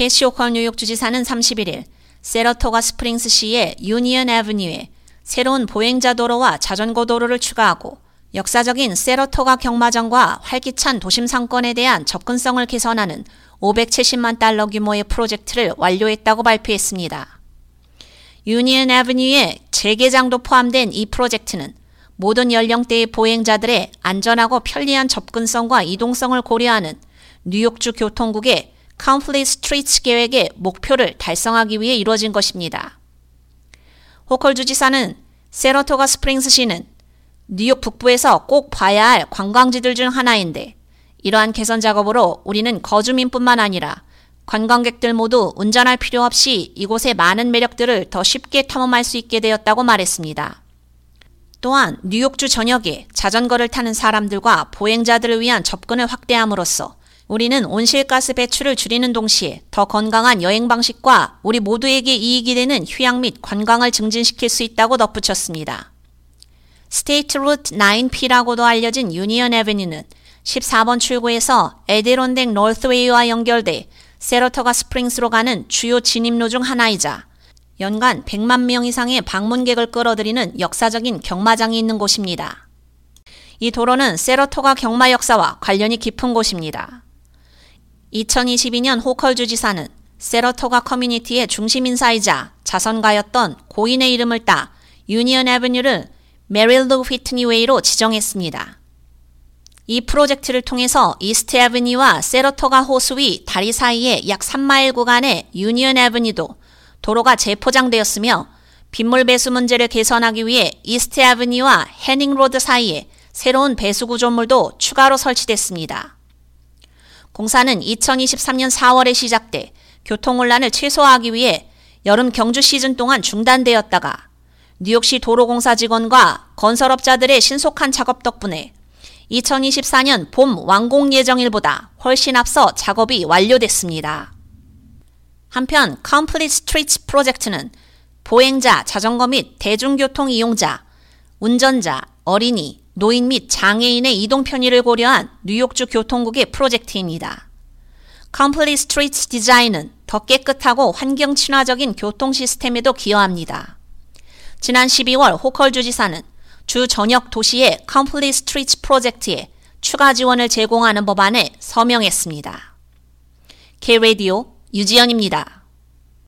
캐시 호컬 뉴욕 주지사는 31일 새러토가 스프링스 시의 유니언 애브뉴에 새로운 보행자 도로와 자전거 도로를 추가하고 역사적인 새러토가 경마장과 활기찬 도심 상권에 대한 접근성을 개선하는 570만 달러 규모의 프로젝트를 완료했다고 발표했습니다. 유니언 애브뉴의 재개장도 포함된 이 프로젝트는 모든 연령대의 보행자들의 안전하고 편리한 접근성과 이동성을 고려하는 뉴욕주 교통국의 Complete Streets 계획의 목표를 달성하기 위해 이루어진 것입니다. 호컬 주지사는 새러토가 스프링스시는 뉴욕 북부에서 꼭 봐야 할 관광지들 중 하나인데 이러한 개선 작업으로 우리는 거주민뿐만 아니라 관광객들 모두 운전할 필요 없이 이곳의 많은 매력들을 더 쉽게 탐험할 수 있게 되었다고 말했습니다. 또한 뉴욕주 전역에 자전거를 타는 사람들과 보행자들을 위한 접근을 확대함으로써 우리는 온실가스 배출을 줄이는 동시에 더 건강한 여행 방식과 우리 모두에게 이익이 되는 휴양 및 관광을 증진시킬 수 있다고 덧붙였습니다. 스테이트 루트 9P라고도 알려진 유니언 애비뉴는 14번 출구에서 에디론덱 노스웨이와 연결돼 새러토가 스프링스로 가는 주요 진입로 중 하나이자 연간 100만 명 이상의 방문객을 끌어들이는 역사적인 경마장이 있는 곳입니다. 이 도로는 새러토가 경마 역사와 관련이 깊은 곳입니다. 2022년 호컬 주지사는 새러토가 커뮤니티의 중심 인사이자 자선가였던 고인의 이름을 따 유니언 애브뉴를 메릴루 휘트니 웨이로 지정했습니다. 이 프로젝트를 통해서 이스트 애브뉴와 새러토가 호수 위 다리 사이의 약 3마일 구간의 유니언 애브뉴도 도로가 재포장되었으며 빗물 배수 문제를 개선하기 위해 이스트 애브뉴와 해닝 로드 사이에 새로운 배수 구조물도 추가로 설치됐습니다. 공사는 2023년 4월에 시작돼 교통혼란을 최소화하기 위해 여름 경주 시즌 동안 중단되었다가 뉴욕시 도로공사 직원과 건설업자들의 신속한 작업 덕분에 2024년 봄 완공 예정일보다 훨씬 앞서 작업이 완료됐습니다. 한편 Complete Streets 프로젝트는 보행자, 자전거 및 대중교통 이용자, 운전자, 어린이, 노인 및 장애인의 이동 편의를 고려한 뉴욕주 교통국의 프로젝트입니다. Complete Streets 디자인은 더 깨끗하고 환경 친화적인 교통 시스템에도 기여합니다. 지난 12월 호컬 주지사는 주 전역 도시의 Complete Streets 프로젝트에 추가 지원을 제공하는 법안에 서명했습니다. K-라디오 유지연입니다.